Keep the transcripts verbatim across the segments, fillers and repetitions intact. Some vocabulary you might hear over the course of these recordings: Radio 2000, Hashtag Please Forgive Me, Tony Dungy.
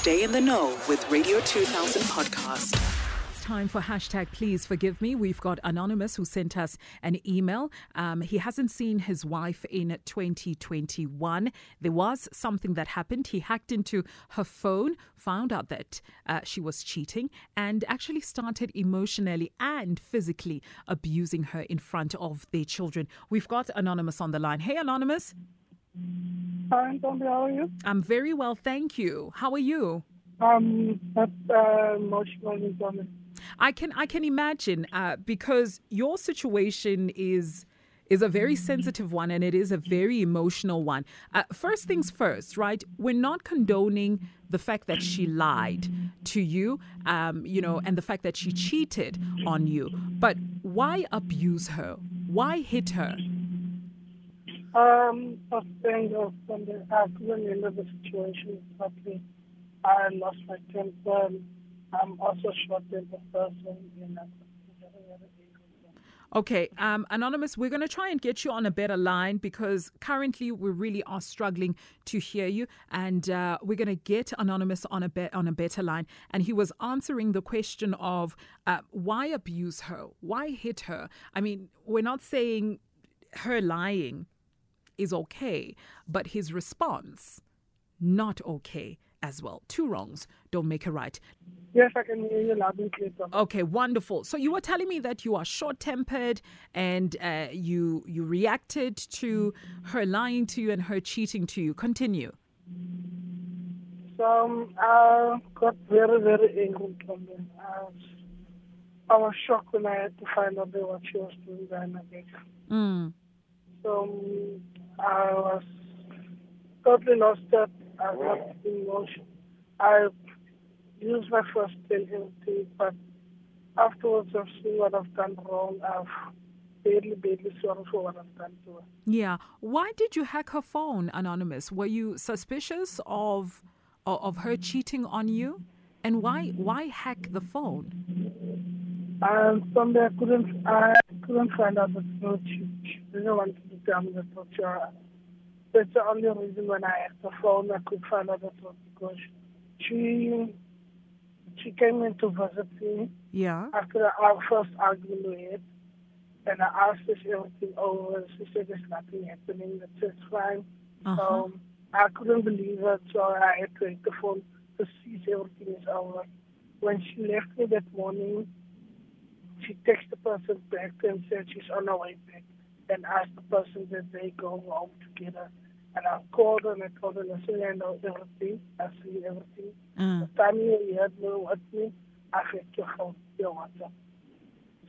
Stay in the know with Radio two thousand podcast. Time for hashtag please forgive me. We've got Anonymous who sent us an email. Um, he hasn't seen his wife in twenty twenty-one. There was something that happened. He hacked into her phone, found out that uh, she was cheating, and actually started emotionally and physically abusing her in front of their children. We've got Anonymous on the line. Hey, Anonymous. Hi, Tombi, how are you? I'm very well, thank you. How are you? Um, that's uh, emotionally damaged. I can I can imagine uh, because your situation is is a very sensitive one, and it is a very emotional one. Uh, first things first, right? We're not condoning the fact that she lied to you, um, you know, and the fact that she cheated on you. But why abuse her? Why hit her? Um, first thing was when I couldn't handle the situation properly. I lost my temper. I'm also short-tempered person. And I'm okay, um, Anonymous, we're going to try and get you on a better line because currently we really are struggling to hear you, and uh, we're going to get Anonymous on a be- on a better line. And he was answering the question of uh, why abuse her, why hit her. I mean, we're not saying her lying is okay, but his response not okay as well. Two wrongs don't make a right. Yes, I can hear you loud and clear. Okay, wonderful. So you were telling me that you are short-tempered and uh, you you reacted to her lying to you and her cheating to you. Continue. So um, I got very, very angry from them. I was shocked when I had to find out what she was doing behind my back. Mm. So um, I was totally lost at I got emotion. I used my first and everything, but afterwards I've seen what I've done wrong. I've barely, barely sorry for what I've done to her. Yeah. Why did you hack her phone, Anonymous? Were you suspicious of of her cheating on you? And why why hack the phone? Um, someday I couldn't I couldn't find out the truth. She didn't want to tell me the truth. That's the only reason when I had the phone I could find out that was because she she came in to visit me. Yeah. After our first argument we had, and I asked if everything over. She said there's nothing happening. That's fine. Uh-huh. So I couldn't believe it, so I had to take the phone to see if everything is over. When she left me that morning, she texted the person back and said she's on her way back, and asked the person that they go home together. And I called her and I told her, listen, I know everything. I see everything. Mm. The time you had me with me, I had your phone, your WhatsApp.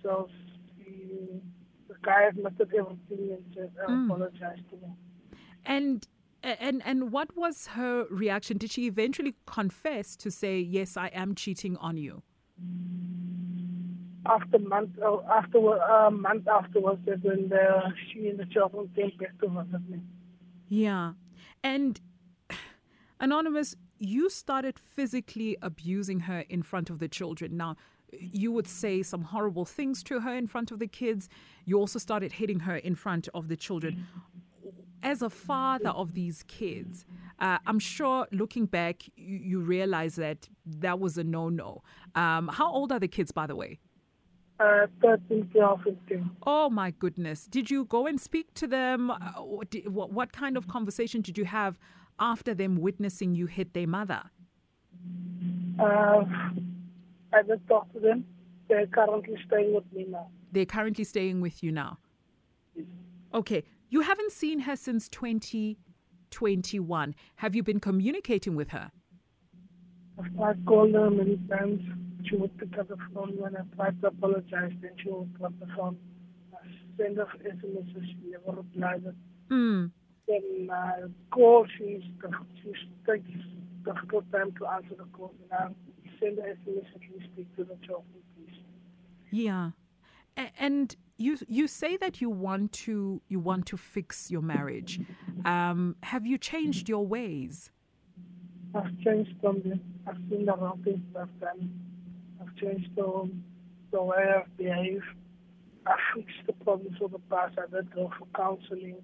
So she, the guy admitted everything and said, I mm. apologize to me. And, and, and what was her reaction? Did she eventually confess to say, yes, I am cheating on you? After month, after a uh, month afterwards, that's when the, she and the children came back to visit me. Yeah, and Anonymous, you started physically abusing her in front of the children. Now, you would say some horrible things to her in front of the kids. You also started hitting her in front of the children. As a father of these kids, uh, I'm sure looking back, you, you realize that that was a no-no. Um, how old are the kids, by the way? Uh, thirteen, twelve, fifteen. Oh, my goodness. Did you go and speak to them? What, what kind of conversation did you have after them witnessing you hit their mother? Uh, I just talked to them. They're currently staying with me now. They're currently staying with you now? Yes. Okay. You haven't seen her since twenty twenty-one. Have you been communicating with her? I've called her many times. She would pick up the phone when I tried to apologize, then she would pick up the phone. I send her S M S, she never replied. Mm. Then I call, she's, she takes difficult time to answer the call. And I send her S M S and she speak to the children, please. Yeah. A- and you you say that you want to you want to fix your marriage. Um, have you changed your ways? I've changed something. I've seen the wrong things I've done. I've changed the, the way I've behaved. I fixed the problems of the past. I did go for counseling.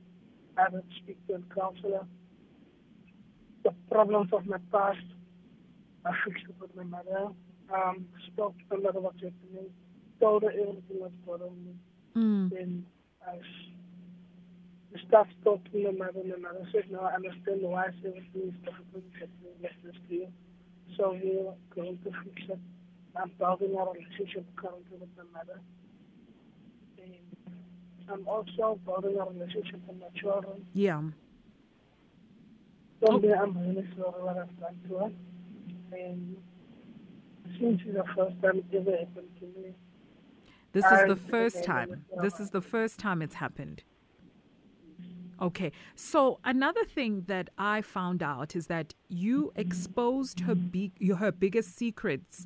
I did speak to a counselor. The problems of my past, I fixed it with my mother. Um, spoke to my mother about it to me. Told her everything that's bothering me. Mm. Then I, the staff talked to my mother, and my mother said, "No, I understand why everything is difficult happening. Let's just deal." So we are going to fix it. I'm building our relationship currently with my mother. And I'm also building a relationship with my children. Yeah. So okay. I'm really sorry what I've done to her. And since it's the first time it ever happened to me. This is the first time. This is the first time it's happened. Okay. So another thing that I found out is that you exposed her big, her biggest secrets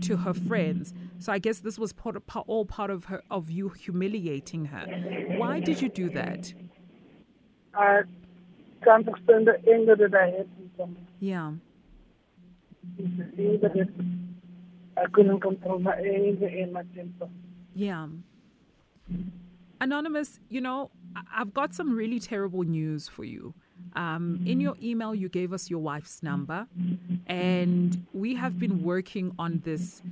to her friends. So I guess this was part of, all part of her, of you humiliating her. Why did you do that? I can't explain the anger that I had in someone. Yeah. It's the thing that I couldn't control my anger and my temper. Yeah. Anonymous, you know, I've got some really terrible news for you. Um, in your email, you gave us your wife's number, and we have been working on this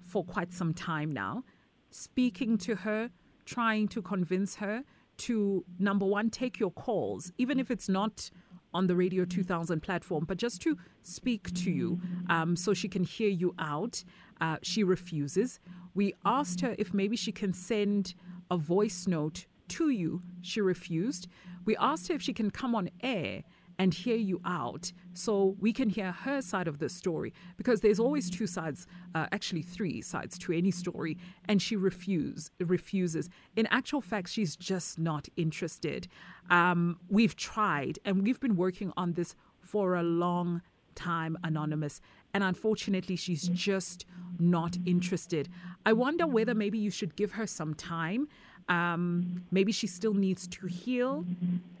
for quite some time now, speaking to her, trying to convince her to, number one, take your calls, even if it's not on the Radio two thousand platform, but just to speak to you um, so she can hear you out. Uh, she refuses. We asked her if maybe she can send a voice note to you. She refused. We asked her if she can come on air and hear you out so we can hear her side of the story, because there's always two sides, uh, actually three sides to any story, and she refuse, refuses. In actual fact, she's just not interested. Um, we've tried, and we've been working on this for a long time, Anonymous, and unfortunately, she's just not interested. I wonder whether maybe you should give her some time. Um, maybe she still needs to heal,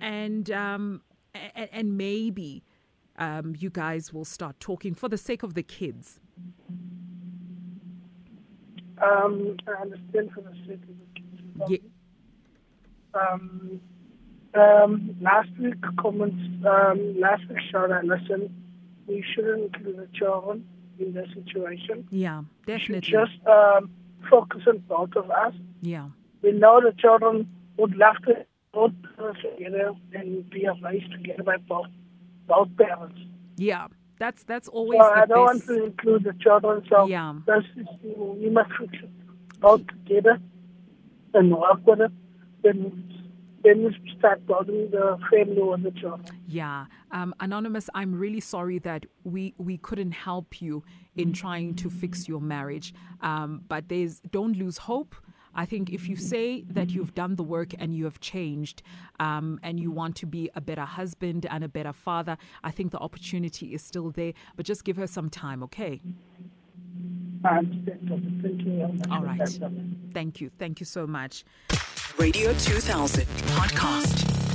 and um, and, and maybe um, you guys will start talking for the sake of the kids. Um, I understand for the sake of the kids. But, yeah. Um, um, last week comments. Um, last week, Shara, listen, we shouldn't include the children in the situation. Yeah, definitely. We should just um, focus on both of us. Yeah. We know the children would love to both together and be raised together by both both parents. Yeah, that's that's always. So the I don't best. want to include the children. So yeah, that's, we must fix it both together and work with it. Then then we start building the family with the children. Yeah, um, Anonymous, I'm really sorry that we we couldn't help you in trying to fix your marriage. Um, but there's don't lose hope. I think if you say that you've done the work and you have changed um, and you want to be a better husband and a better father, I think the opportunity is still there. But just give her some time, okay? All right. Thank you. Thank you so much. Radio two thousand podcast.